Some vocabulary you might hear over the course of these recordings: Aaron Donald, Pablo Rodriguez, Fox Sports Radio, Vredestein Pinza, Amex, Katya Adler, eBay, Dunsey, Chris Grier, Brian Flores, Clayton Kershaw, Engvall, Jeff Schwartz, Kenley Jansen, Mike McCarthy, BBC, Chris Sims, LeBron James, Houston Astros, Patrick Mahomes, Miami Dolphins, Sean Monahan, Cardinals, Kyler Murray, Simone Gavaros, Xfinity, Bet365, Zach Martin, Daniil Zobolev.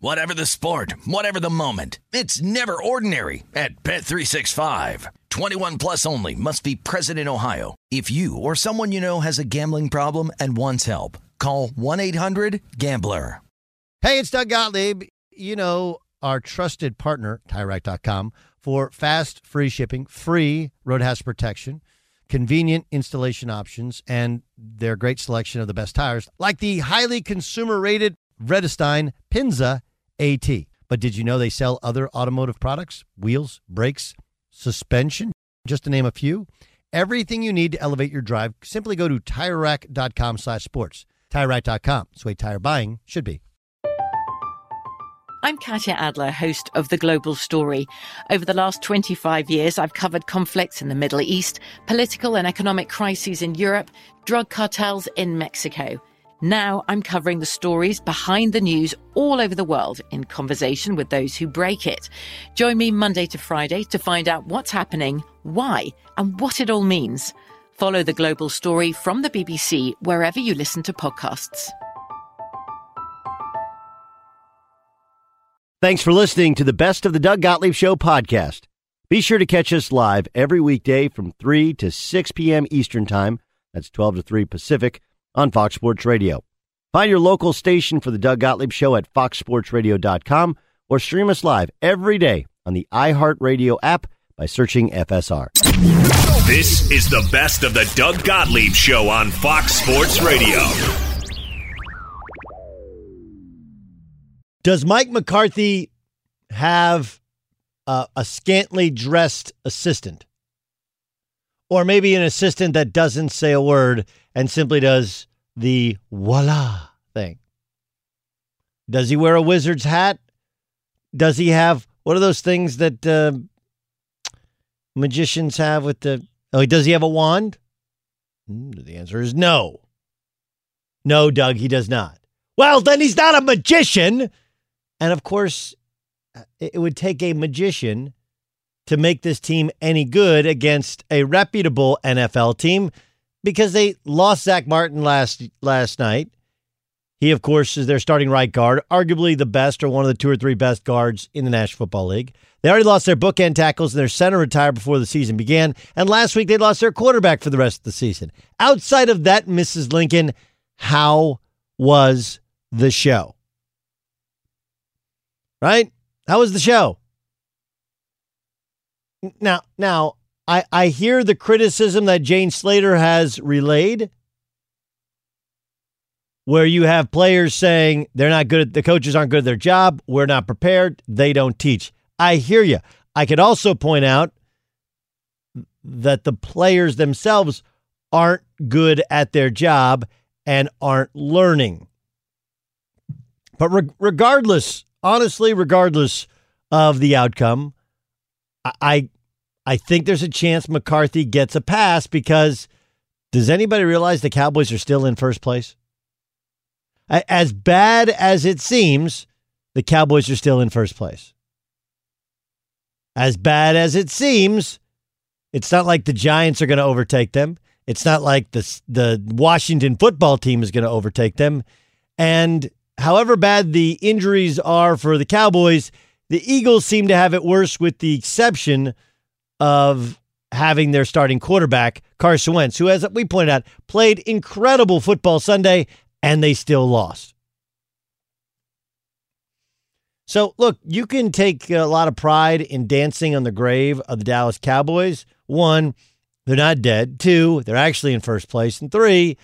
Whatever the sport, whatever the moment. It's never ordinary at Bet365. 21 plus only. Must be present in Ohio. If you or someone you know has a gambling problem and wants help, call 1-800-GAMBLER. Hey, it's Doug Gottlieb. You know our trusted partner, TireRack.com, for fast, free shipping, free roadhouse protection, convenient installation options, and their great selection of the best tires, like the highly consumer-rated Vredestein Pinza AT. But did you know they sell other automotive products? Wheels, brakes, suspension, just to name a few. Everything you need to elevate your drive, simply go to TireRack.com/sports. TireRack.com. It's the way tire buying should be. I'm Katya Adler, host of The Global Story. Over the last 25 years, I've covered conflicts in the Middle East, political and economic crises in Europe, drug cartels in Mexico. Now I'm covering the stories behind the news all over the world in conversation with those who break it. Join me Monday to Friday to find out what's happening, why, and what it all means. Follow The Global Story from the BBC wherever you listen to podcasts. Thanks for listening to the Best of the Doug Gottlieb Show podcast. Be sure to catch us live every weekday from 3 to 6 p.m. Eastern Time. That's 12 to 3 Pacific. On Fox Sports Radio. Find your local station for the Doug Gottlieb Show at foxsportsradio.com or stream us live every day on the iHeartRadio app by searching FSR. This is the Best of the Doug Gottlieb Show on Fox Sports Radio. Does Mike McCarthy have a scantily dressed assistant? Or maybe an assistant that doesn't say a word and simply does the voila thing. Does he wear a wizard's hat? Does he have, what are those things that magicians have with the, oh, does he have a wand? The answer is no. No, Doug, he does not. Well, then he's not a magician. And of course, it would take a magician to make this team any good against a reputable NFL team because they lost Zach Martin last night. He, of course, is their starting right guard, arguably the best or one of the two or three best guards in the National Football League. They already lost their bookend tackles and their center retired before the season began. And last week, they lost their quarterback for the rest of the season. Outside of that, Mrs. Lincoln, how was the show? Right? How was the show? Now I hear the criticism that Jane Slater has relayed where you have players saying they're not good at, the coaches aren't good at their job, we're not prepared, they don't teach. I hear you. I could also point out that the players themselves aren't good at their job and aren't learning. But regardless of the outcome, I think there's a chance McCarthy gets a pass because does anybody realize the Cowboys are still in first place? As bad as it seems, the Cowboys are still in first place. As bad as it seems, it's not like the Giants are going to overtake them. It's not like the Washington football team is going to overtake them. And however bad the injuries are for the Cowboys, the Eagles seem to have it worse with the exception of having their starting quarterback, Carson Wentz, who, as we pointed out, played incredible football Sunday, and they still lost. So, look, you can take a lot of pride in dancing on the grave of the Dallas Cowboys. One, they're not dead. Two, they're actually in first place. And three,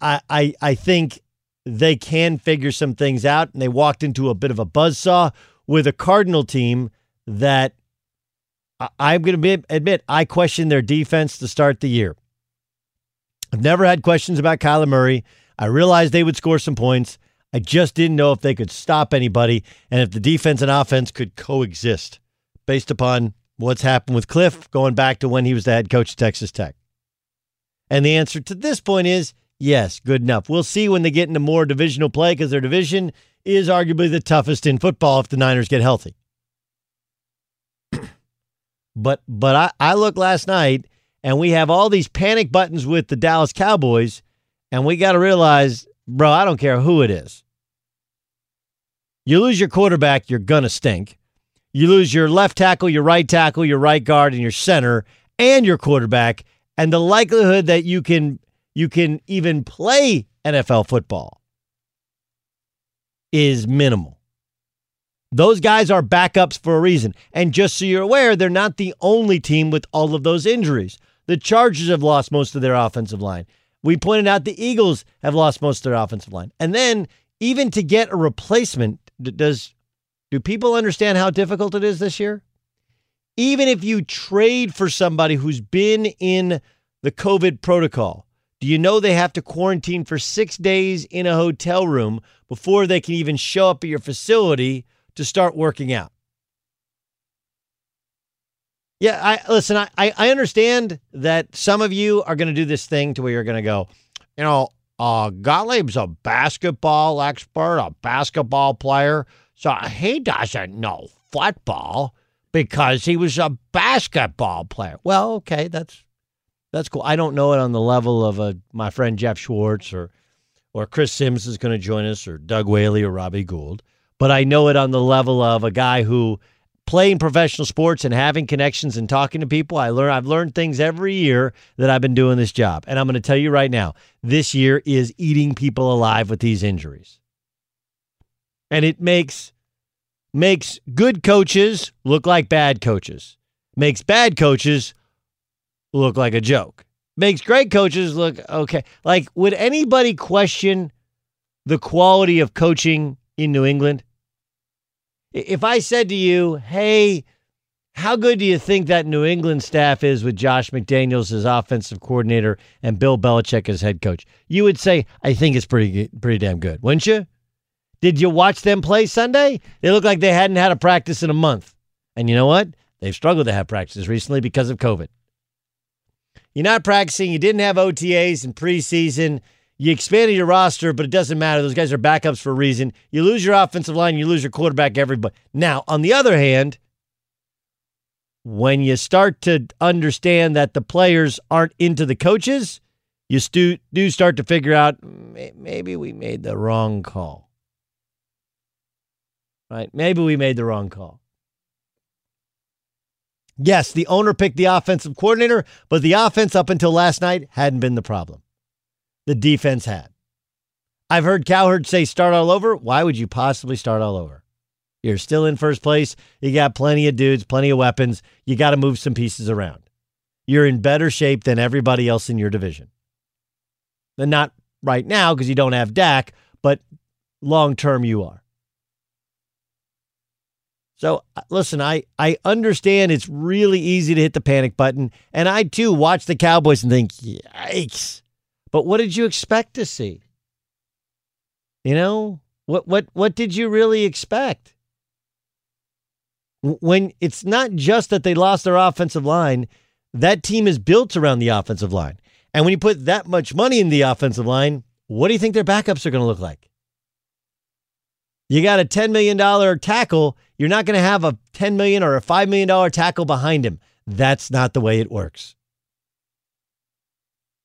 I think they can figure some things out. And they walked into a bit of a buzzsaw with a Cardinal team that I'm going to admit I questioned their defense to start the year. I've never had questions about Kyler Murray. I realized they would score some points. I just didn't know if they could stop anybody and if the defense and offense could coexist based upon what's happened with Cliff going back to when he was the head coach of Texas Tech. And the answer to this point is yes, good enough. We'll see when they get into more divisional play because their division is arguably the toughest in football if the Niners get healthy. But I looked last night and we have all these panic buttons with the Dallas Cowboys and we got to realize, bro, I don't care who it is. You lose your quarterback, you're going to stink. You lose your left tackle, your right guard, and your center, and your quarterback, and the likelihood that you can even play NFL football is minimal. Those guys are backups for a reason. And just so you're aware, they're not the only team with all of those injuries. The Chargers have lost most of their offensive line. We pointed out the Eagles have lost most of their offensive line. And then even to get a replacement, do people understand how difficult it is this year? Even if you trade for somebody who's been in the COVID protocol, do you know they have to quarantine for 6 days in a hotel room before they can even show up at your facility to start working out? Yeah, I understand that some of you are going to do this thing to where you're going to go, Gottlieb's a basketball expert, a basketball player, so he doesn't know football because he was a basketball player. Well, okay, that's cool. I don't know it on the level of my friend Jeff Schwartz or Chris Sims is going to join us or Doug Whaley or Robbie Gould, but I know it on the level of a guy who playing professional sports and having connections and talking to people, I've learned things every year that I've been doing this job. And I'm going to tell you right now, this year is eating people alive with these injuries. And it makes good coaches look like bad coaches. Makes bad coaches look like a joke. Makes great coaches look okay. Like, would anybody question the quality of coaching in New England? If I said to you, hey, how good do you think that New England staff is with Josh McDaniels as offensive coordinator and Bill Belichick as head coach? You would say, I think it's pretty damn good, wouldn't you? Did you watch them play Sunday? They look like they hadn't had a practice in a month. And you know what? They've struggled to have practices recently because of COVID. You're not practicing. You didn't have OTAs in preseason. You expanded your roster, but it doesn't matter. Those guys are backups for a reason. You lose your offensive line, you lose your quarterback, everybody. Now, on the other hand, when you start to understand that the players aren't into the coaches, you do start to figure out, maybe we made the wrong call. Right? Maybe we made the wrong call. Yes, the owner picked the offensive coordinator, but the offense up until last night hadn't been the problem. The defense had. I've heard Cowherd say start all over. Why would you possibly start all over? You're still in first place. You got plenty of dudes, plenty of weapons. You got to move some pieces around. You're in better shape than everybody else in your division. And not right now because you don't have Dak, but long term you are. So, listen, I understand it's really easy to hit the panic button. And I, too, watch the Cowboys and think, yikes. But what did you expect to see? You know, what did you really expect? When it's not just that they lost their offensive line, that team is built around the offensive line. And when you put that much money in the offensive line, what do you think their backups are going to look like? You got a $10 million tackle. You're not going to have a $10 million or a $5 million tackle behind him. That's not the way it works.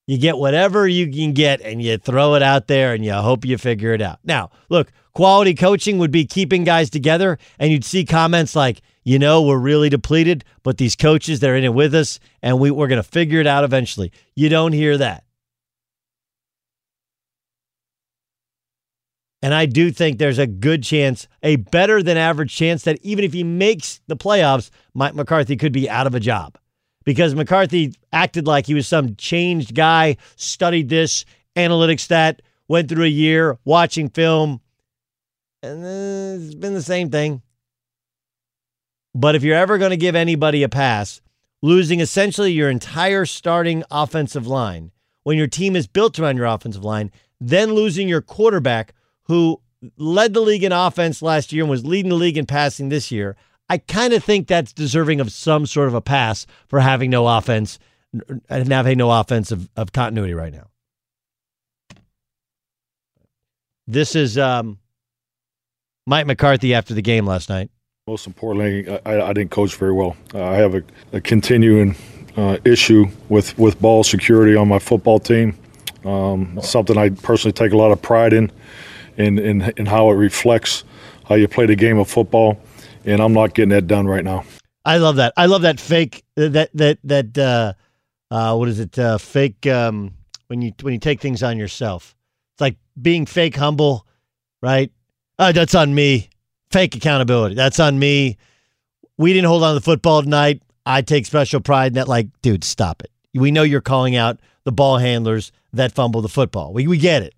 You get whatever you can get and you throw it out there and you hope you figure it out. Now, look, quality coaching would be keeping guys together and you'd see comments like, you know, we're really depleted, but these coaches, they're in it with us and we're going to figure it out eventually. You don't hear that. And I do think there's a good chance, a better than average chance, that even if he makes the playoffs, Mike McCarthy could be out of a job. Because McCarthy acted like he was some changed guy, studied this, analytics that, went through a year watching film, and it's been the same thing. But if you're ever going to give anybody a pass, losing essentially your entire starting offensive line, when your team is built around your offensive line, then losing your quarterback who led the league in offense last year and was leading the league in passing this year, I kind of think that's deserving of some sort of a pass for having no offense and having no offensive of continuity right now. This is Mike McCarthy after the game last night. Most importantly, I didn't coach very well. I have a continuing issue with ball security on my football team. Something I personally take a lot of pride in how it reflects how you play the game of football. And I'm not getting that done right now. I love that. I love that fake. What is it? Fake. When you take things on yourself, it's like being fake humble, right? That's on me. Fake accountability. That's on me. We didn't hold on to the football tonight. I take special pride in that. Like, dude, stop it. We know you're calling out the ball handlers that fumble the football. We get it.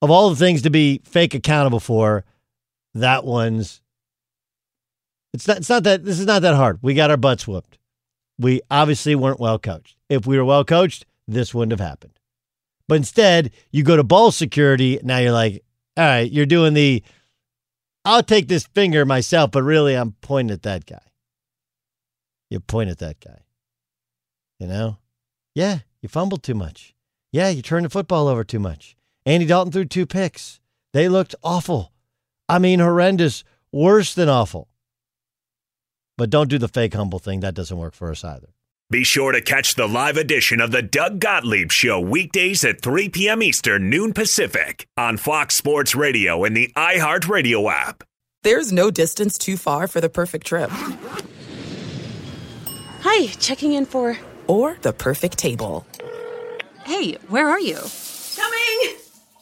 Of all the things to be fake accountable for, that one's. It's not that this is not that hard. We got our butts whooped. We obviously weren't well coached. If we were well coached, this wouldn't have happened. But instead, you go to ball security. Now you're like, all right, you're doing the, I'll take this finger myself, but really I'm pointing at that guy. You point at that guy. You know? Yeah, you fumbled too much. Yeah, you turned the football over too much. Andy Dalton threw 2 picks. They looked awful. I mean, horrendous. Worse than awful. But don't do the fake humble thing. That doesn't work for us either. Be sure to catch the live edition of the Doug Gottlieb Show weekdays at 3 p.m. Eastern, noon Pacific on Fox Sports Radio and the iHeartRadio app. There's no distance too far for the perfect trip. Hi, checking in for... Or the perfect table. Hey, where are you? Coming!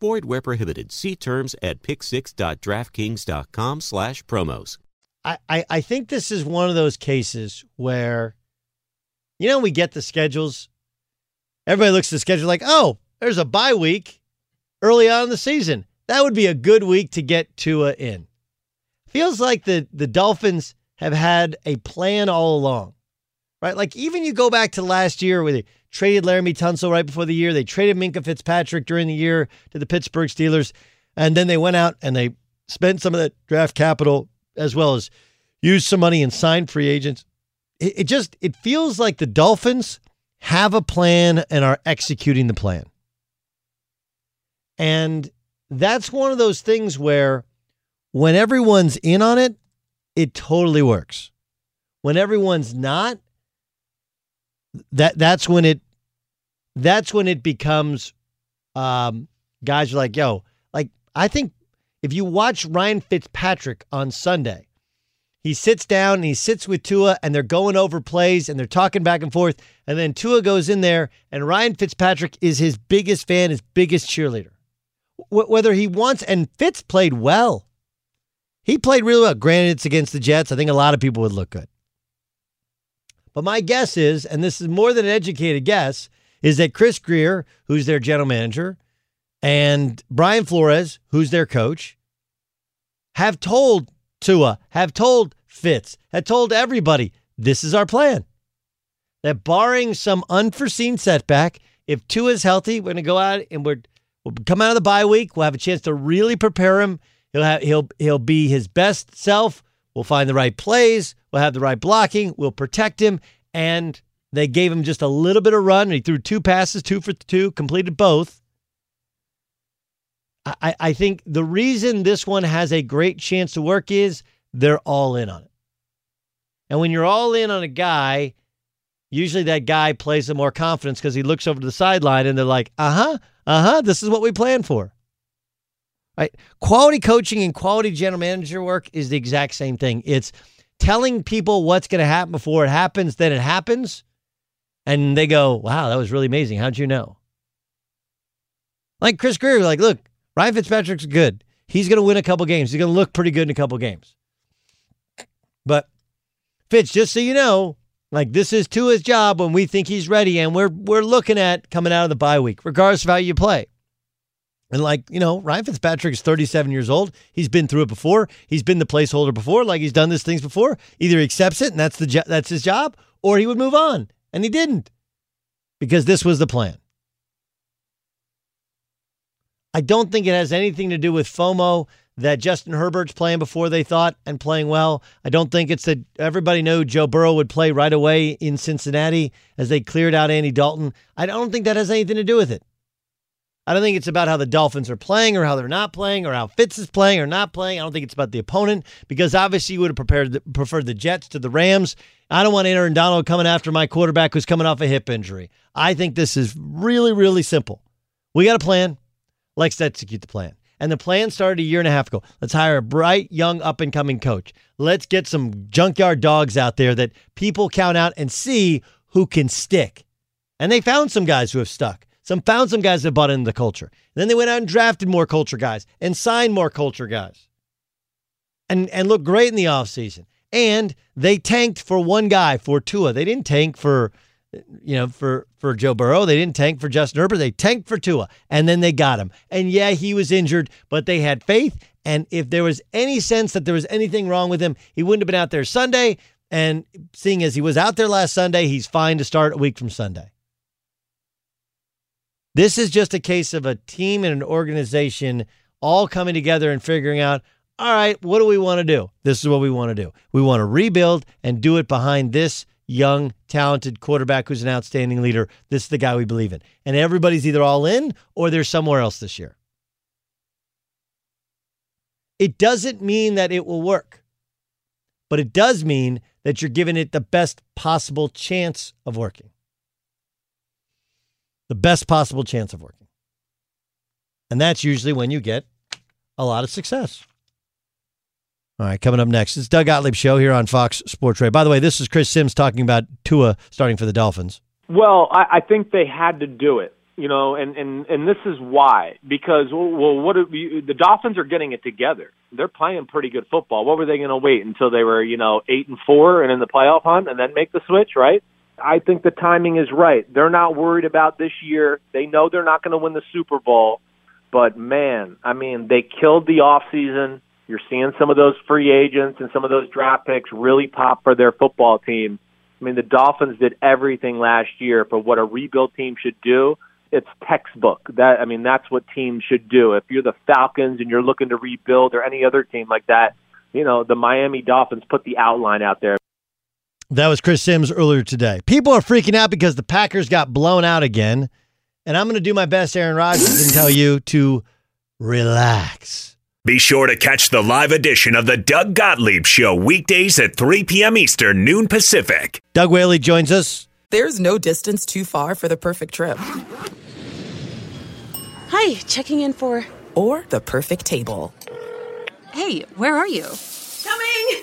Void where prohibited. See terms at picksix.draftkings.com/promos. I think this is one of those cases where, you know, we get the schedules. Everybody looks at the schedule like, oh, there's a bye week early on in the season. That would be a good week to get Tua in. Feels like the Dolphins have had a plan all along, right? Like even you go back to last year where they traded Laremy Tunsil right before the year. They traded Minkah Fitzpatrick during the year to the Pittsburgh Steelers. And then they went out and they spent some of that draft capital as well as used some money and signed free agents. It feels like the Dolphins have a plan and are executing the plan. And that's one of those things where when everyone's in on it, it totally works. When everyone's not, that's when it becomes guys are like, yo, like I think if you watch Ryan Fitzpatrick on Sunday, he sits down and he sits with Tua and they're going over plays and they're talking back and forth. And then Tua goes in there and Ryan Fitzpatrick is his biggest fan, his biggest cheerleader, whether he wants. And Fitz played well. He played really well. Granted, it's against the Jets. I think a lot of people would look good. But my guess is, and this is more than an educated guess, is that Chris Grier, who's their general manager, and Brian Flores, who's their coach, have told Tua, have told Fitz, have told everybody, this is our plan. That barring some unforeseen setback, if Tua's healthy, we're going to go out and we'll come out of the bye week. We'll have a chance to really prepare him. He'll be his best self. We'll find the right plays. We'll have the right blocking. We'll protect him. And they gave him just a little bit of run. He threw 2 passes, 2 for 2, completed both. I think the reason this one has a great chance to work is they're all in on it. And when you're all in on a guy, usually that guy plays with more confidence because he looks over to the sideline and they're like, this is what we planned for. Right? Quality coaching and quality general manager work is the exact same thing. It's telling people what's going to happen before it happens, then it happens, and they go, wow, that was really amazing. How'd you know? Like Chris Grier, like, look, Ryan Fitzpatrick's good. He's going to win a couple games. He's going to look pretty good in a couple games. But, Fitz, just so you know, like this is Tua's job when we think he's ready, and we're looking at coming out of the bye week, regardless of how you play. And like, you know, Ryan Fitzpatrick is 37 years old. He's been through it before. He's been the placeholder before. Like he's done these things before. Either he accepts it and that's his job, or he would move on. And he didn't because this was the plan. I don't think it has anything to do with FOMO that Justin Herbert's playing before they thought and playing well. I don't think it's that everybody knew Joe Burrow would play right away in Cincinnati as they cleared out Andy Dalton. I don't think that has anything to do with it. I don't think it's about how the Dolphins are playing or how they're not playing or how Fitz is playing or not playing. I don't think it's about the opponent because obviously you would have preferred the Jets to the Rams. I don't want Aaron Donald coming after my quarterback who's coming off a hip injury. I think this is really, really simple. We got a plan. Let's execute the plan. And the plan started 1.5 years ago. Let's hire a bright, young, up-and-coming coach. Let's get some junkyard dogs out there that people count out and see who can stick. And they found some guys who have stuck. Found some guys that bought into the culture. Then they went out and drafted more culture guys and signed more culture guys. And looked great in the offseason. And they tanked for one guy, for Tua. They didn't tank for you know, for Joe Burrow. They didn't tank for Justin Herbert. They tanked for Tua, and then they got him. And yeah, he was injured, but they had faith. And if there was any sense that there was anything wrong with him, he wouldn't have been out there Sunday. And seeing as he was out there last Sunday, he's fine to start a week from Sunday. This is just a case of a team and an organization all coming together and figuring out, all right, what do we want to do? This is what we want to do. We want to rebuild and do it behind this young, talented quarterback who's an outstanding leader. This is the guy we believe in. And everybody's either all in or they're somewhere else this year. It doesn't mean that it will work, but it does mean that you're giving it the best possible chance of working. The best possible chance of working. And that's usually when you get a lot of success. All right, coming up next, it's Doug Gottlieb Show here on Fox Sports Radio. By the way, this is Chris Sims talking about Tua starting for the Dolphins. Well, I think they had to do it, you know, and this is why. Because, well, the Dolphins are getting it together. They're playing pretty good football. What were they going to wait until they were, you know, 8-4 and in the playoff hunt and then make the switch, right? I think the timing is right. They're not worried about this year. They know they're not going to win the Super Bowl. But, man, I mean, they killed the offseason. You're seeing some of those free agents and some of those draft picks really pop for their football team. I mean, the Dolphins did everything last year for what a rebuild team should do. It's textbook. That's what teams should do. If you're the Falcons and you're looking to rebuild, or any other team like that, you know, the Miami Dolphins put the outline out there. That was Chris Sims earlier today. People are freaking out because the Packers got blown out again. And I'm going to do my best, Aaron Rodgers, and tell you to relax. Be sure to catch the live edition of the Doug Gottlieb Show weekdays at 3 p.m. Eastern, noon Pacific. Doug Whaley joins us. There's no distance too far for the perfect trip. Hi, checking in for... Or the perfect table. Hey, where are you? Coming!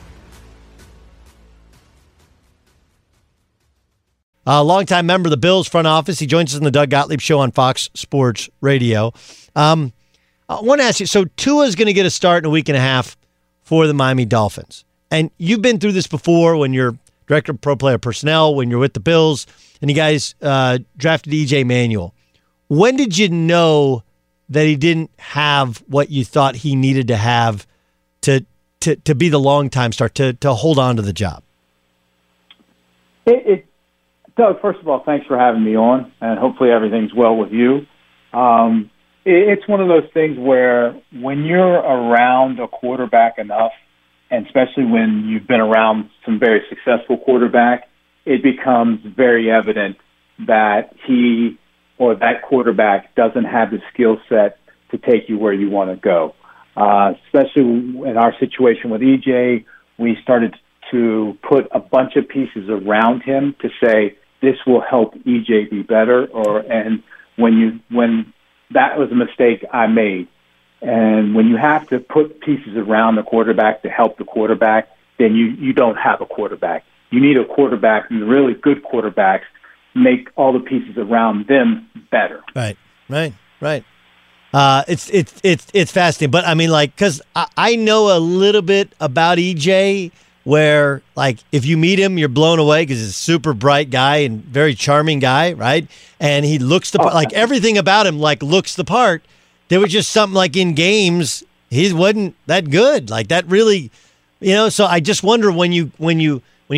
A longtime member of the Bills front office. He joins us in the Doug Gottlieb Show on Fox Sports Radio. I want to ask you, so Tua's going to get a start in a week and a half for the Miami Dolphins. And you've been through this before when you're director of pro player personnel, when you're with the Bills, and you guys drafted EJ Manuel. When did you know that he didn't have what you thought he needed to have to be the long-time start, to hold on to the job? Doug, first of all, thanks for having me on, and hopefully everything's well with you. It's one of those things where when you're around a quarterback enough, and especially when you've been around some very successful quarterback, it becomes very evident that he or that quarterback doesn't have the skill set to take you where you want to go. Especially in our situation with EJ, we started to put a bunch of pieces around him to say, this will help EJ be better. And when that was a mistake I made. And when you have to put pieces around the quarterback to help the quarterback, then you don't have a quarterback. You need a quarterback, and really good quarterbacks make all the pieces around them better. Right. It's fascinating. But I mean, like, because I know a little bit about EJ, where like if you meet him, you're blown away because he's a super bright guy and very charming guy, right? And he looks the part. Like everything about him, like looks the part. There was just something like in games, he wasn't that good. Like that really, you know, so I just wonder when you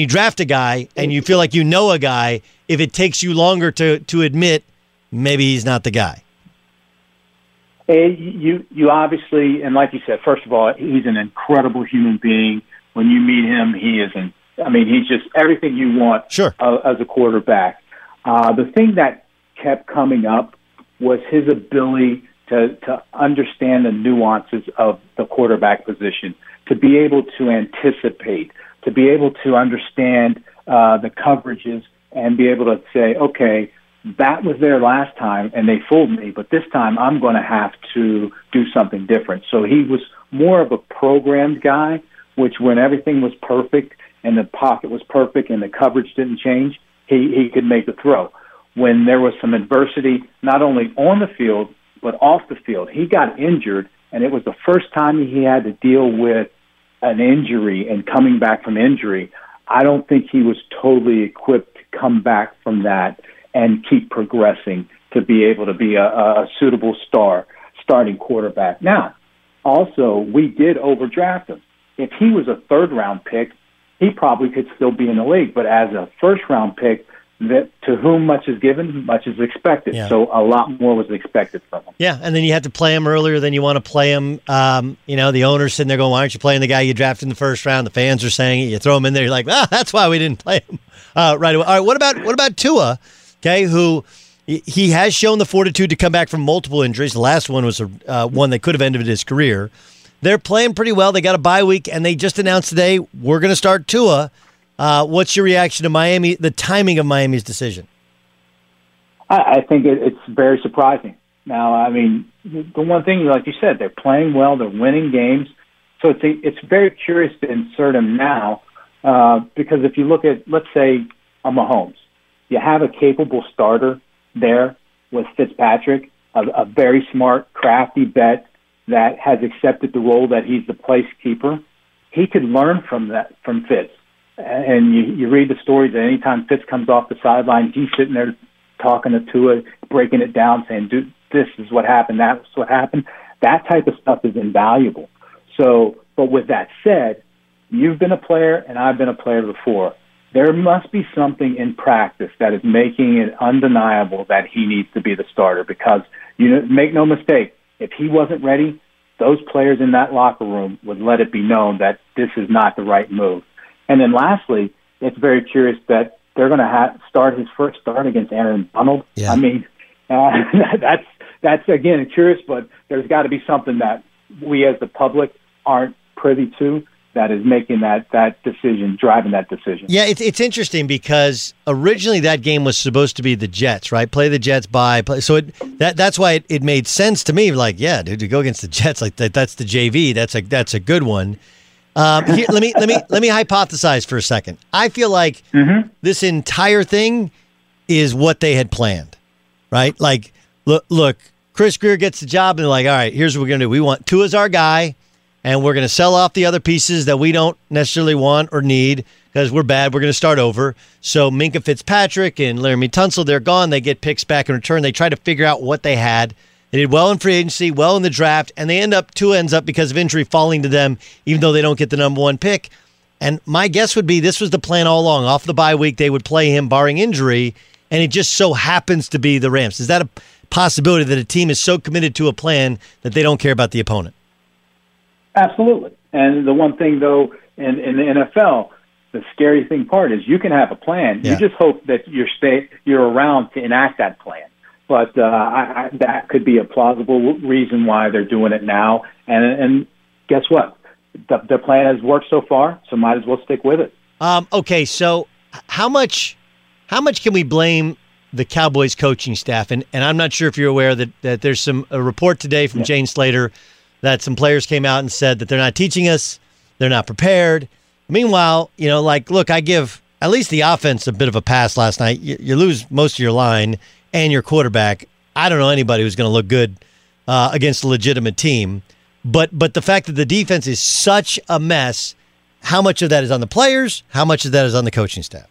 draft a guy and you feel like you know a guy, if it takes you longer to admit maybe he's not the guy. You obviously, and like you said, first of all, he's an incredible human being. When you meet him, he's just everything you want as a quarterback. The thing that kept coming up was his ability to understand the nuances of the quarterback position, to be able to anticipate, to be able to understand the coverages and be able to say, okay, that was there last time and they fooled me, but this time I'm going to have to do something different. So he was more of a programmed guy, which when everything was perfect and the pocket was perfect and the coverage didn't change, he could make the throw. When there was some adversity, not only on the field, but off the field, he got injured, and it was the first time he had to deal with an injury and coming back from injury. I don't think he was totally equipped to come back from that and keep progressing to be able to be a suitable starting quarterback. Now, also, we did overdraft him. If he was a third-round pick, he probably could still be in the league, but as a first-round pick, that to whom much is given, much is expected. Yeah. So a lot more was expected from him. Yeah, and then you had to play him earlier than you want to play him. You know, the owner's sitting there going, why aren't you playing the guy you drafted in the first round? The fans are saying it. You throw him in there, you're like, that's why we didn't play him right away. All right, what about Tua, okay, who he has shown the fortitude to come back from multiple injuries. The last one was one that could have ended his career. They're playing pretty well. They got a bye week, and they just announced today, we're going to start Tua. What's your reaction to Miami, the timing of Miami's decision? I think it's very surprising. Now, I mean, the one thing, like you said, they're playing well, they're winning games. So it's very curious to insert him now because if you look at, let's say, a Mahomes, you have a capable starter there with Fitzpatrick, a very smart, crafty vet that has accepted the role that he's the place keeper. He could learn from Fitz. And you read the stories that anytime Fitz comes off the sideline, he's sitting there talking to Tua, breaking it down, saying, dude, this is what happened, that's what happened. That type of stuff is invaluable. So, but with that said, you've been a player and I've been a player before. There must be something in practice that is making it undeniable that he needs to be the starter because, you know, make no mistake, if he wasn't ready, those players in that locker room would let it be known that this is not the right move. And then lastly, it's very curious that they're going to start his first start against Aaron Donald. Yeah. I mean, that's again curious, but there's got to be something that we as the public aren't privy to that is making that decision, driving that decision. Yeah, it's interesting because originally that game was supposed to be the Jets, right? Play the Jets so that's why it made sense to me. Like, yeah, dude, to go against the Jets, like that's the JV. That's a good one. Let me hypothesize for a second. I feel like this entire thing is what they had planned, right? Like, look, Chris Grier gets the job, and they're like, all right, here's what we're gonna do. We want Tua's our guy. And we're going to sell off the other pieces that we don't necessarily want or need because we're bad. We're going to start over. So Minkah Fitzpatrick and Laremy Tunsil, they're gone. They get picks back in return. They try to figure out what they had. They did well in free agency, well in the draft, and they ends up because of injury falling to them, even though they don't get the number one pick. And my guess would be this was the plan all along. Off the bye week, they would play him barring injury, and it just so happens to be the Rams. Is that a possibility that a team is so committed to a plan that they don't care about the opponent? Absolutely. And the one thing, though, in the NFL, the scary thing part is you can have a plan. Yeah. You just hope that you're around to enact that plan. But that could be a plausible reason why they're doing it now. And guess what? The plan has worked so far, so might as well stick with it. Okay, so how much can we blame the Cowboys coaching staff? And I'm not sure if you're aware that there's a report today from Jane Slater that some players came out and said that they're not teaching us, they're not prepared. Meanwhile, you know, like, look, I give at least the offense a bit of a pass last night. You lose most of your line and your quarterback. I don't know anybody who's going to look good against a legitimate team. But the fact that the defense is such a mess, how much of that is on the players? How much of that is on the coaching staff?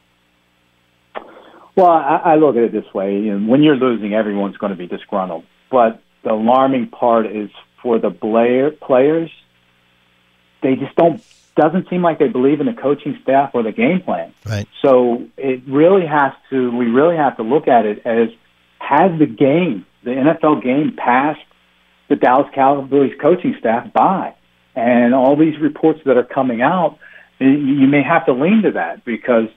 Well, I look at it this way. You know, when you're losing, everyone's going to be disgruntled. But the alarming part is, for the players, they just doesn't seem like they believe in the coaching staff or the game plan. Right. So we really have to look at it as, has the NFL game passed the Dallas Cowboys coaching staff by? And all these reports that are coming out, you may have to lean to that because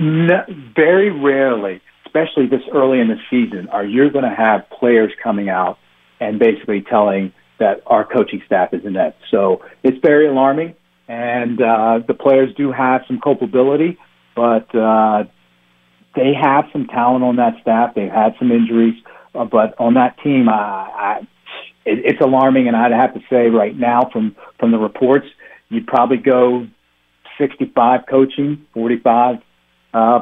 very rarely, especially this early in the season, are you going to have players coming out and basically telling that our coaching staff is inept. So it's very alarming, and the players do have some culpability, but they have some talent on that staff. They've had some injuries, but on that team, it's alarming, and I'd have to say right now from the reports, you'd probably go 65 coaching, 45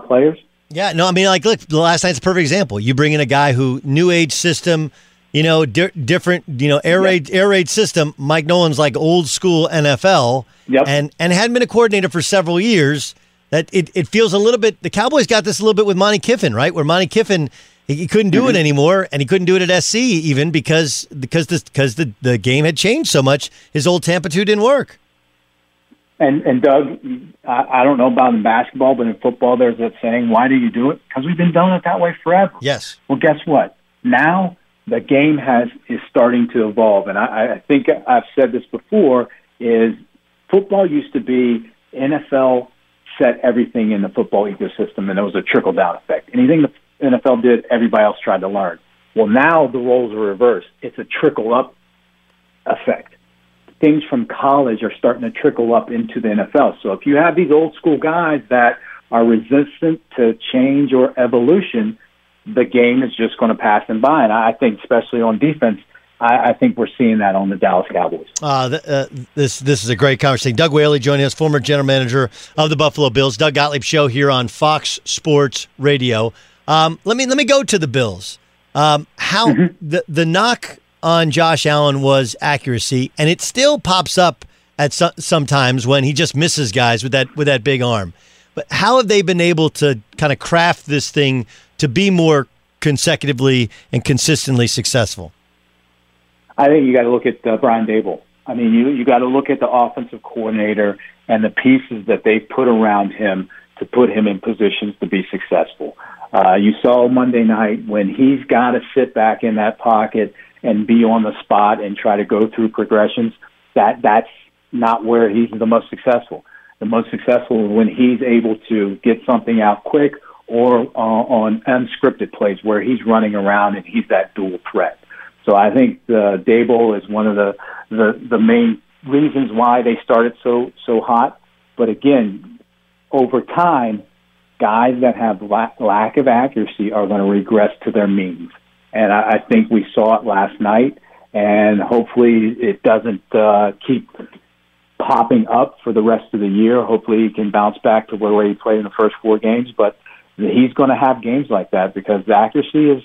players. Yeah, no, I mean, like, look, last night's a perfect example. You bring in a guy who, new age system, you know, different, you know, air raid system. Mike Nolan's like old school NFL, and hadn't been a coordinator for several years. That it feels a little bit. The Cowboys got this a little bit with Monty Kiffin, right? Where Monty Kiffin he couldn't do it anymore, and he couldn't do it at SC even because the game had changed so much. His old Tampa 2 didn't work. And Doug, I don't know about in basketball, but in football, there's that saying, "Why do you do it?" Because we've been doing it that way forever. Yes. Well, guess what? Now the game is starting to evolve, and I think I've said this before, is football used to be NFL set everything in the football ecosystem, and it was a trickle-down effect. Anything the NFL did, everybody else tried to learn. Well, now the roles are reversed. It's a trickle-up effect. Things from college are starting to trickle up into the NFL. So if you have these old-school guys that are resistant to change or evolution, the game is just going to pass them by. And I think, especially on defense, I think we're seeing that on the Dallas Cowboys. This is a great conversation. Doug Whaley joining us, former general manager of the Buffalo Bills. Doug Gottlieb Show here on Fox Sports Radio. Let me go to the Bills. The knock on Josh Allen was accuracy, and it still pops up at sometimes when he just misses guys with that big arm. But how have they been able to kind of craft this thing to be more consecutively and consistently successful? I think you got to look at Brian Daboll. I mean, you got to look at the offensive coordinator and the pieces that they put around him to put him in positions to be successful. You saw Monday night when he's got to sit back in that pocket and be on the spot and try to go through progressions. That's not where he's the most successful. the most successful when he's able to get something out quick or on unscripted plays where he's running around and he's that dual threat. So I think Dable is one of the main reasons why they started so hot. But again, over time, guys that have lack of accuracy are going to regress to their means. And I think we saw it last night, and hopefully it doesn't keep popping up for the rest of the year. Hopefully he can bounce back to where he played in the first four games, but he's going to have games like that because the accuracy is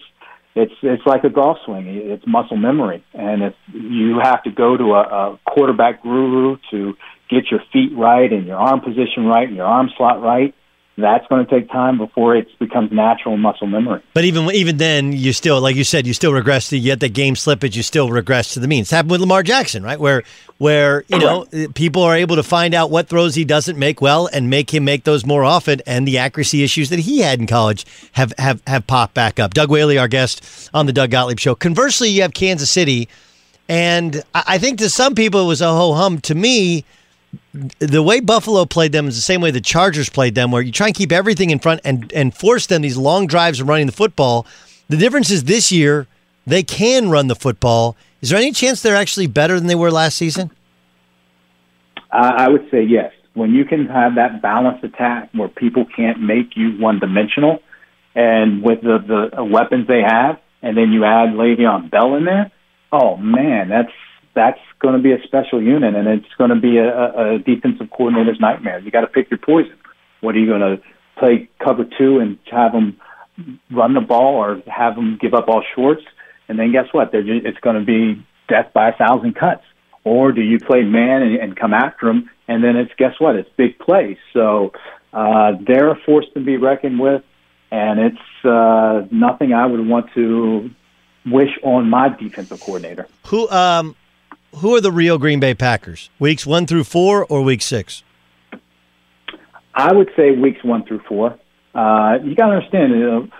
it's like a golf swing. It's muscle memory, and if you have to go to a quarterback guru to get your feet right and your arm position right and your arm slot right, that's going to take time before it becomes natural muscle memory. But even then, you still, like you said, you still regress to, you had that game slippage, you still regress to the mean. It's happened with Lamar Jackson, right? Where you know, people are able to find out what throws he doesn't make well and make him make those more often, and the accuracy issues that he had in college have popped back up. Doug Whaley, our guest on the Doug Gottlieb Show. Conversely, you have Kansas City, and I think to some people it was a ho-hum. To me, the way Buffalo played them is the same way the Chargers played them, where you try and keep everything in front and force them these long drives of running the football. The difference is this year, they can run the football. Is there any chance they're actually better than they were last season? I would say yes. When you can have that balanced attack where people can't make you one-dimensional, and with the weapons they have, and then you add Le'Veon Bell in there, oh, man, that's going to be a special unit, and it's going to be a defensive coordinator's nightmare. You got to pick your poison. What are you going to play cover two and have them run the ball or have them give up all shorts? And then guess what? It's going to be death by 1,000 cuts. Or do you play man and come after them? And then it's, guess what? It's big plays. So they're a force to be reckoned with, and it's nothing I would want to wish on my defensive coordinator. Who are the real Green Bay Packers? Weeks 1 through 4 or week 6? I would say weeks 1 through 4. You got to understand,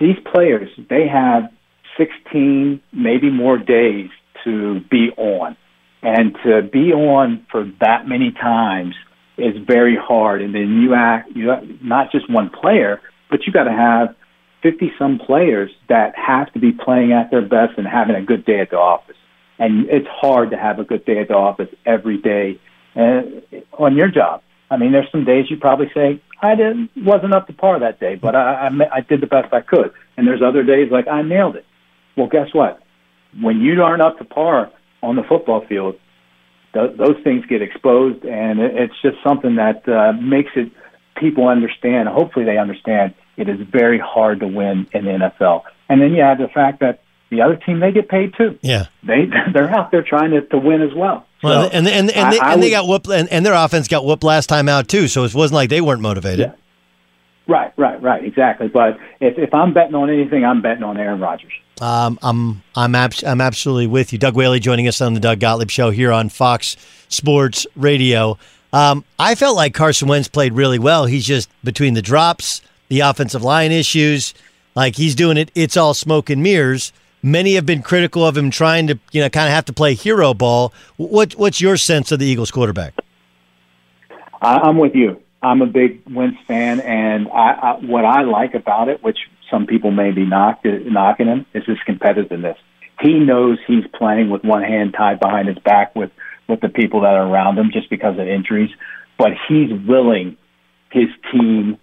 these players, they have 16, maybe more days to be on. And to be on for that many times is very hard. And then you not just one player, but you got to have 50-some players that have to be playing at their best and having a good day at the office. And it's hard to have a good day at the office every day on your job. I mean, there's some days you probably say, wasn't up to par that day, but I did the best I could. And there's other days like, I nailed it. Well, guess what? When you aren't up to par on the football field, those things get exposed, and it's just something that makes it people understand. Hopefully they understand it is very hard to win in the NFL. And then you have the fact that the other team, they get paid too. Yeah, they're out there trying to win as well. Well, so they got whooped, and their offense got whooped last time out too. So it wasn't like they weren't motivated. Yeah. Right, exactly. But if I'm betting on anything, I'm betting on Aaron Rodgers. I'm absolutely with you. Doug Whaley joining us on the Doug Gottlieb Show here on Fox Sports Radio. I felt like Carson Wentz played really well. He's just between the drops, the offensive line issues, like he's doing it. It's all smoke and mirrors. Many have been critical of him trying to, kind of have to play hero ball. What's your sense of the Eagles quarterback? I'm with you. I'm a big Wentz fan, and what I like about it, which some people may be knocking him, is his competitiveness. He knows he's playing with one hand tied behind his back with the people that are around him just because of injuries, but he's willing his team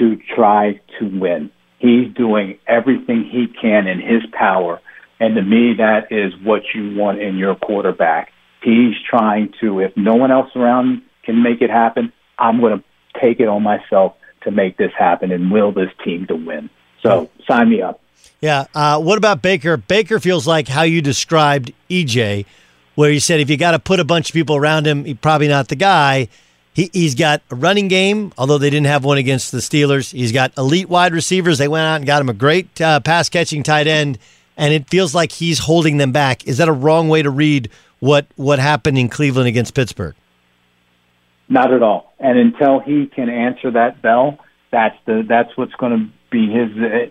to try to win. He's doing everything he can in his power, and to me, that is what you want in your quarterback. He's trying to, if no one else around can make it happen, I'm going to take it on myself to make this happen and will this team to win. So sign me up. Yeah. What about Baker? Baker feels like how you described EJ, where you said if you got to put a bunch of people around him, he's probably not the guy. He's got a running game, although they didn't have one against the Steelers. He's got elite wide receivers. They went out and got him a great pass-catching tight end, and it feels like he's holding them back. Is that a wrong way to read what happened in Cleveland against Pittsburgh? Not at all. And until he can answer that bell, that's what's going to be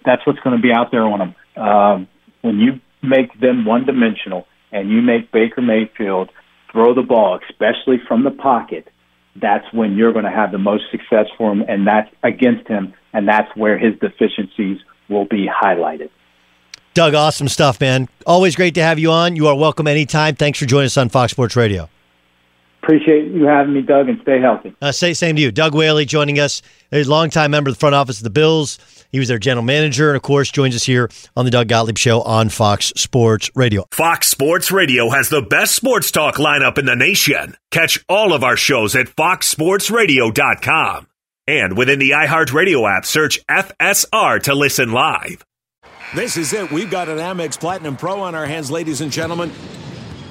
that's what's going to be out there on him. When you make them one-dimensional and you make Baker Mayfield throw the ball, especially from the pocket, that's when you're going to have the most success for him, and that's against him, and that's where his deficiencies will be highlighted. Doug, awesome stuff, man. Always great to have you on. You are welcome anytime. Thanks for joining us on Fox Sports Radio. Appreciate you having me, Doug, and stay healthy. Same to you. Doug Whaley joining us. He's a longtime member of the front office of the Bills. He was their general manager and, of course, joins us here on the Doug Gottlieb Show on Fox Sports Radio. Fox Sports Radio has the best sports talk lineup in the nation. Catch all of our shows at foxsportsradio.com. And within the iHeartRadio app, search FSR to listen live. This is it. We've got an Amex Platinum Pro on our hands, ladies and gentlemen.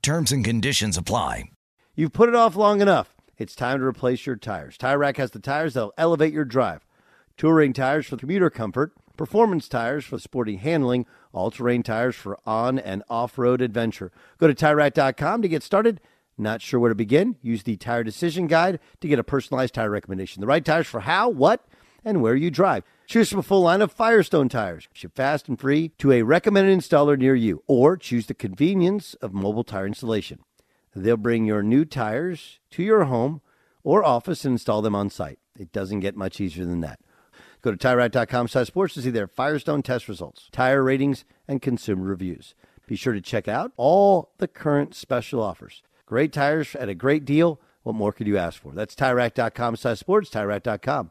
Terms and conditions apply. You've put it off long enough. It's time to replace your tires. Tire Rack has the tires that'll elevate your drive. Touring tires for commuter comfort, performance tires for sporty handling, all-terrain tires for on- and off-road adventure. Go to TireRack.com to get started. Not sure where to begin? Use the Tire Decision Guide to get a personalized tire recommendation. The right tires for how, what, and where you drive. Choose from a full line of Firestone tires. Ship fast and free to a recommended installer near you. Or choose the convenience of mobile tire installation. They'll bring your new tires to your home or office and install them on site. It doesn't get much easier than that. Go to TireRack.com/sports to see their Firestone test results, tire ratings, and consumer reviews. Be sure to check out all the current special offers. Great tires at a great deal. What more could you ask for? That's TireRack.com/sports, TireRack.com,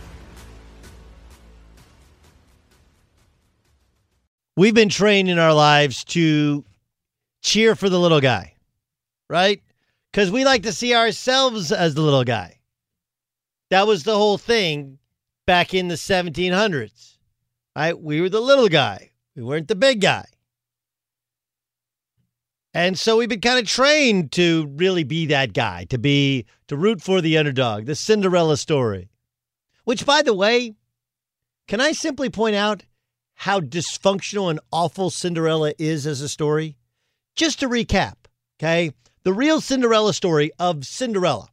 We've been trained in our lives to cheer for the little guy, right? Because we like to see ourselves as the little guy. That was the whole thing back in the 1700s, right? We were the little guy. We weren't the big guy. And so we've been kind of trained to really be that guy, to root for the underdog, the Cinderella story, which, by the way, can I simply point out how dysfunctional and awful Cinderella is as a story? Just to recap, okay? The real Cinderella story of Cinderella.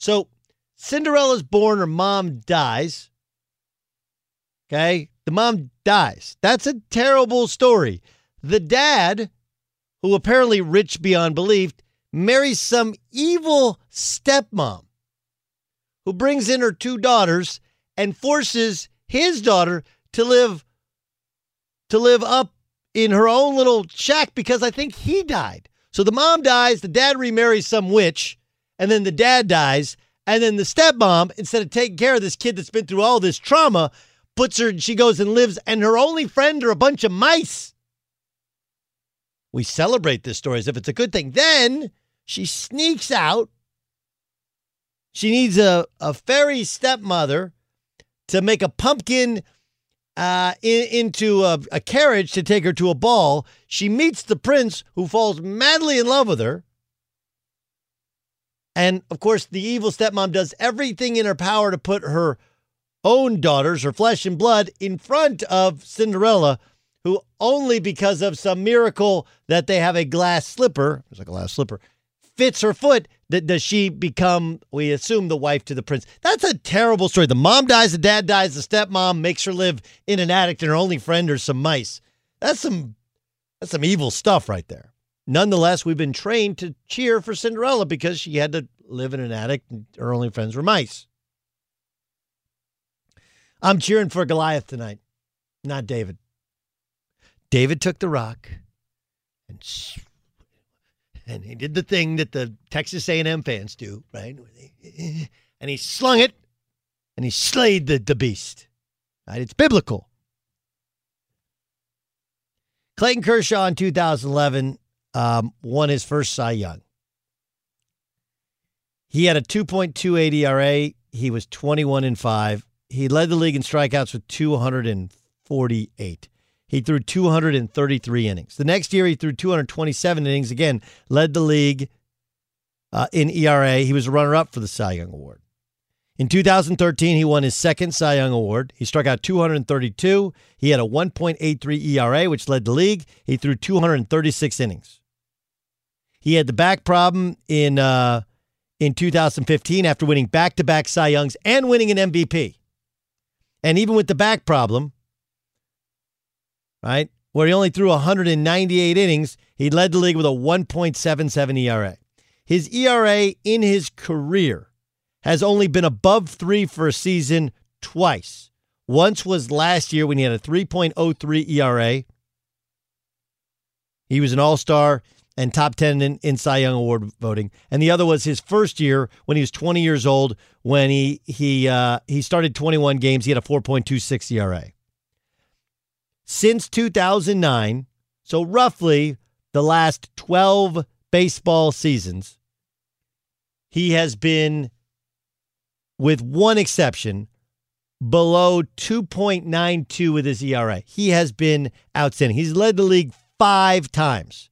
So Cinderella's born, her mom dies. Okay? The mom dies. That's a terrible story. The dad, who apparently rich beyond belief, marries some evil stepmom who brings in her two daughters and forces his daughter to live to live up in her own little shack because I think he died. So the mom dies, the dad remarries some witch, and then the dad dies, and then the stepmom, instead of taking care of this kid that's been through all this trauma, puts her, she goes and lives, and her only friend are a bunch of mice. We celebrate this story as if it's a good thing. Then she sneaks out. She needs a fairy stepmother to make a pumpkin into a carriage to take her to a ball. She meets the prince, who falls madly in love with her. And, of course, the evil stepmom does everything in her power to put her own daughters, her flesh and blood, in front of Cinderella, who only because of some miracle that they have a glass slipper, it's like a glass slipper, fits her foot, that does she become, we assume, the wife to the prince. That's a terrible story. The mom dies, the dad dies, the stepmom makes her live in an attic, and her only friend are some mice. That's some evil stuff right there. Nonetheless, we've been trained to cheer for Cinderella because she had to live in an attic and her only friends were mice. I'm cheering for Goliath tonight, not David. David took the rock and he did the thing that the Texas A&M fans do, right? And he slung it and he slayed the beast. Right? It's biblical. Clayton Kershaw in 2011 won his first Cy Young. He had a 2.28 ERA. He was 21-5. He led the league in strikeouts with 248. He threw 233 innings. The next year, he threw 227 innings. Again, led the league in ERA. He was a runner-up for the Cy Young Award. In 2013, he won his second Cy Young Award. He struck out 232. He had a 1.83 ERA, which led the league. He threw 236 innings. He had the back problem in 2015 after winning back-to-back Cy Youngs and winning an MVP. And even with the back problem, right, where he only threw 198 innings, he led the league with a 1.77 ERA. His ERA in his career has only been above 3 for a season twice. Once was last year when he had a 3.03 ERA. He was an all-star and top 10 in Cy Young Award voting. And the other was his first year when he was 20 years old, when he started 21 games. He had a 4.26 ERA. Since 2009, so roughly the last 12 baseball seasons, he has been, with one exception, below 2.92 with his ERA. He has been outstanding. He's led the league 5 times.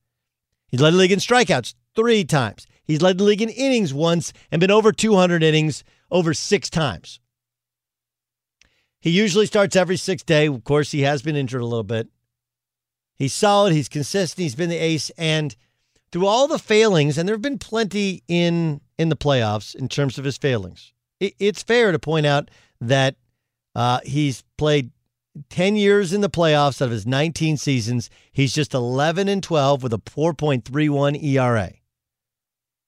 He's led the league in strikeouts 3 times. He's led the league in innings once and been over 200 innings over 6 times. He usually starts every sixth day. Of course, he has been injured a little bit. He's solid. He's consistent. He's been the ace. And through all the failings, and there have been plenty in the playoffs in terms of his failings, it's fair to point out that he's played 10 years in the playoffs out of his 19 seasons. He's just 11-12 with a 4.31 ERA.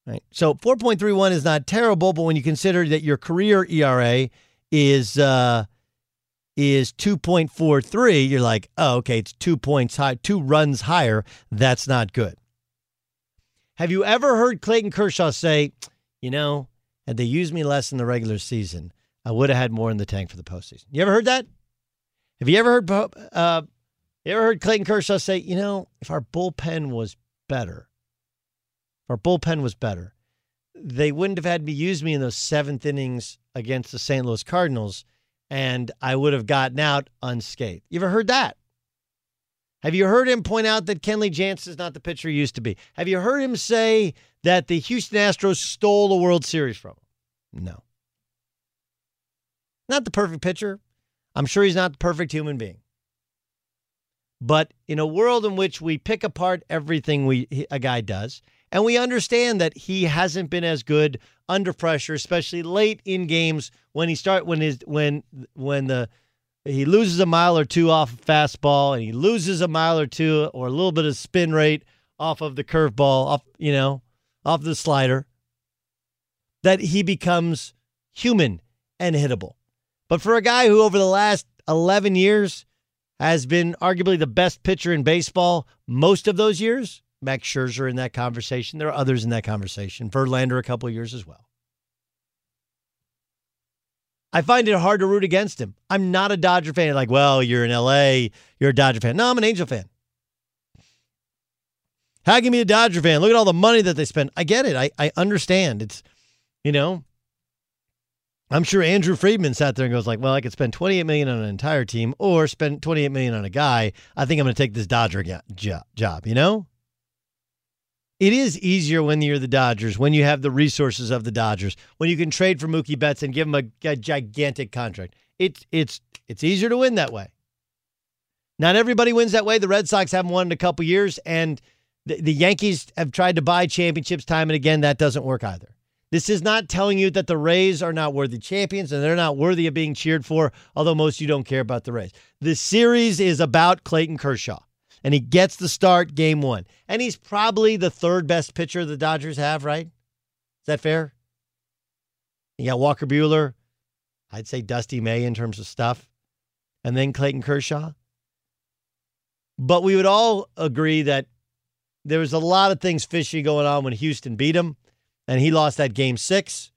Right. So 4.31 is not terrible, but when you consider that your career ERA is 2.43, you're like, oh, okay, it's 2 points high, 2 runs higher. That's not good. Have you ever heard Clayton Kershaw say, you know, had they used me less in the regular season, I would have had more in the tank for the postseason? You ever heard that? Have you ever heard Clayton Kershaw say, you know, if our bullpen was better, they wouldn't have had me use me in those 7th innings against the St. Louis Cardinals, and I would have gotten out unscathed. You ever heard that? Have you heard him point out that Kenley Jansen is not the pitcher he used to be? Have you heard him say that the Houston Astros stole the World Series from him? No. Not the perfect pitcher. I'm sure he's not the perfect human being. But in a world in which we pick apart everything a guy does, and we understand that he hasn't been as good under pressure, especially late in games when he loses a mile or two off a fastball, and he loses a mile or two or a little bit of spin rate off of the curveball, off the slider, that he becomes human and hittable. But for a guy who over the last 11 years has been arguably the best pitcher in baseball most of those years. Max Scherzer in that conversation. There are others in that conversation. Verlander a couple of years as well. I find it hard to root against him. I'm not a Dodger fan. Like, well, you're in LA, you're a Dodger fan. No, I'm an Angel fan. How can you be a Dodger fan? Look at all the money that they spend. I get it. I understand. It's, you know, I'm sure Andrew Friedman sat there and goes like, well, I could spend $28 million on an entire team or spend $28 million on a guy. I think I'm going to take this Dodger job, you know? It is easier when you're the Dodgers, when you have the resources of the Dodgers, when you can trade for Mookie Betts and give him a gigantic contract. It's easier to win that way. Not everybody wins that way. The Red Sox haven't won in a couple years, and the Yankees have tried to buy championships time and again. That doesn't work either. This is not telling you that the Rays are not worthy champions and they're not worthy of being cheered for, although most of you don't care about the Rays. This series is about Clayton Kershaw. And he gets the start game one. And he's probably the third best pitcher the Dodgers have, right? Is that fair? You got Walker Buehler. I'd say Dusty May in terms of stuff. And then Clayton Kershaw. But we would all agree that there was a lot of things fishy going on when Houston beat him. And he lost that game 6.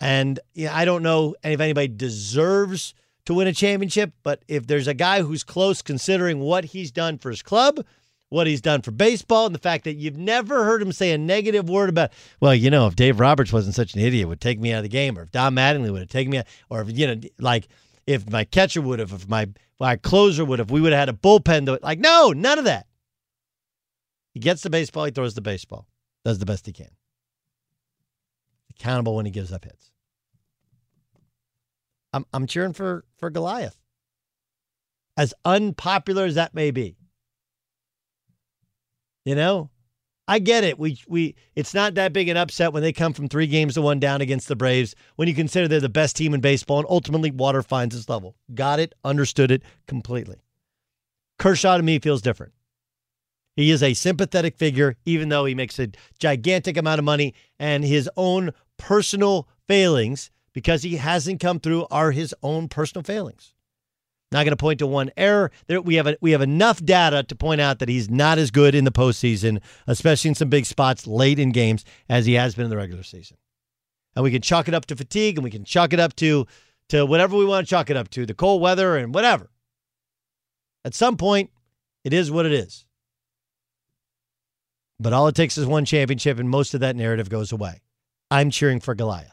And yeah, I don't know if anybody deserves to win a championship, but if there's a guy who's close considering what he's done for his club, what he's done for baseball, and the fact that you've never heard him say a negative word about, well, you know, if Dave Roberts wasn't such an idiot, it would take me out of the game, or if Don Mattingly would have taken me out, or if, you know, like if my catcher would have, if my closer would have, we would have had a bullpen. Like, no, none of that. He gets the baseball, he throws the baseball, does the best he can. Accountable when he gives up hits. I'm cheering for Goliath, as unpopular as that may be. You know, I get it. It's not that big an upset when they come from 3 games to 1 down against the Braves, when you consider they're the best team in baseball, and ultimately water finds its level. Got it, understood it completely. Kershaw to me feels different. He is a sympathetic figure, even though he makes a gigantic amount of money, and his own personal failings, because he hasn't come through, are his own personal failings. Not going to point to one error. We have enough data to point out that he's not as good in the postseason, especially in some big spots late in games, as he has been in the regular season. And we can chalk it up to fatigue, and we can chalk it up to whatever we want to chalk it up to, the cold weather and whatever. At some point, it is what it is. But all it takes is one championship, and most of that narrative goes away. I'm cheering for Goliath.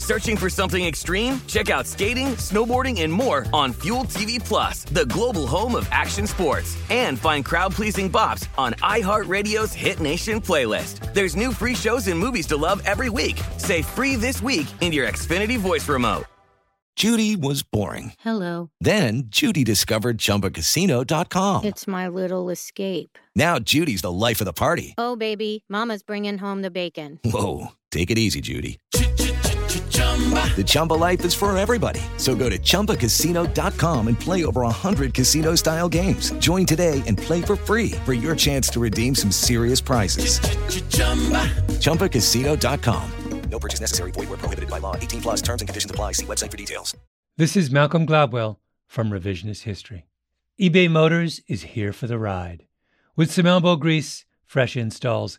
Searching for something extreme? Check out skating, snowboarding, and more on Fuel TV Plus, the global home of action sports. And find crowd-pleasing bops on iHeartRadio's Hit Nation playlist. There's new free shows and movies to love every week. Say free this week in your Xfinity voice remote. Judy was boring. Hello. Then Judy discovered Chumbacasino.com. It's my little escape. Now Judy's the life of the party. Oh, baby, mama's bringing home the bacon. Whoa, take it easy, Judy. Chumba. The Chumba life is for everybody. So go to ChumbaCasino.com and play over 100 casino-style games. Join today and play for free for your chance to redeem some serious prizes. Chumba. ChumbaCasino.com. No purchase necessary. Void where prohibited by law. 18 plus terms and conditions apply. See website for details. This is Malcolm Gladwell from Revisionist History. eBay Motors is here for the ride. With some elbow grease, fresh installs,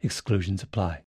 Exclusions apply.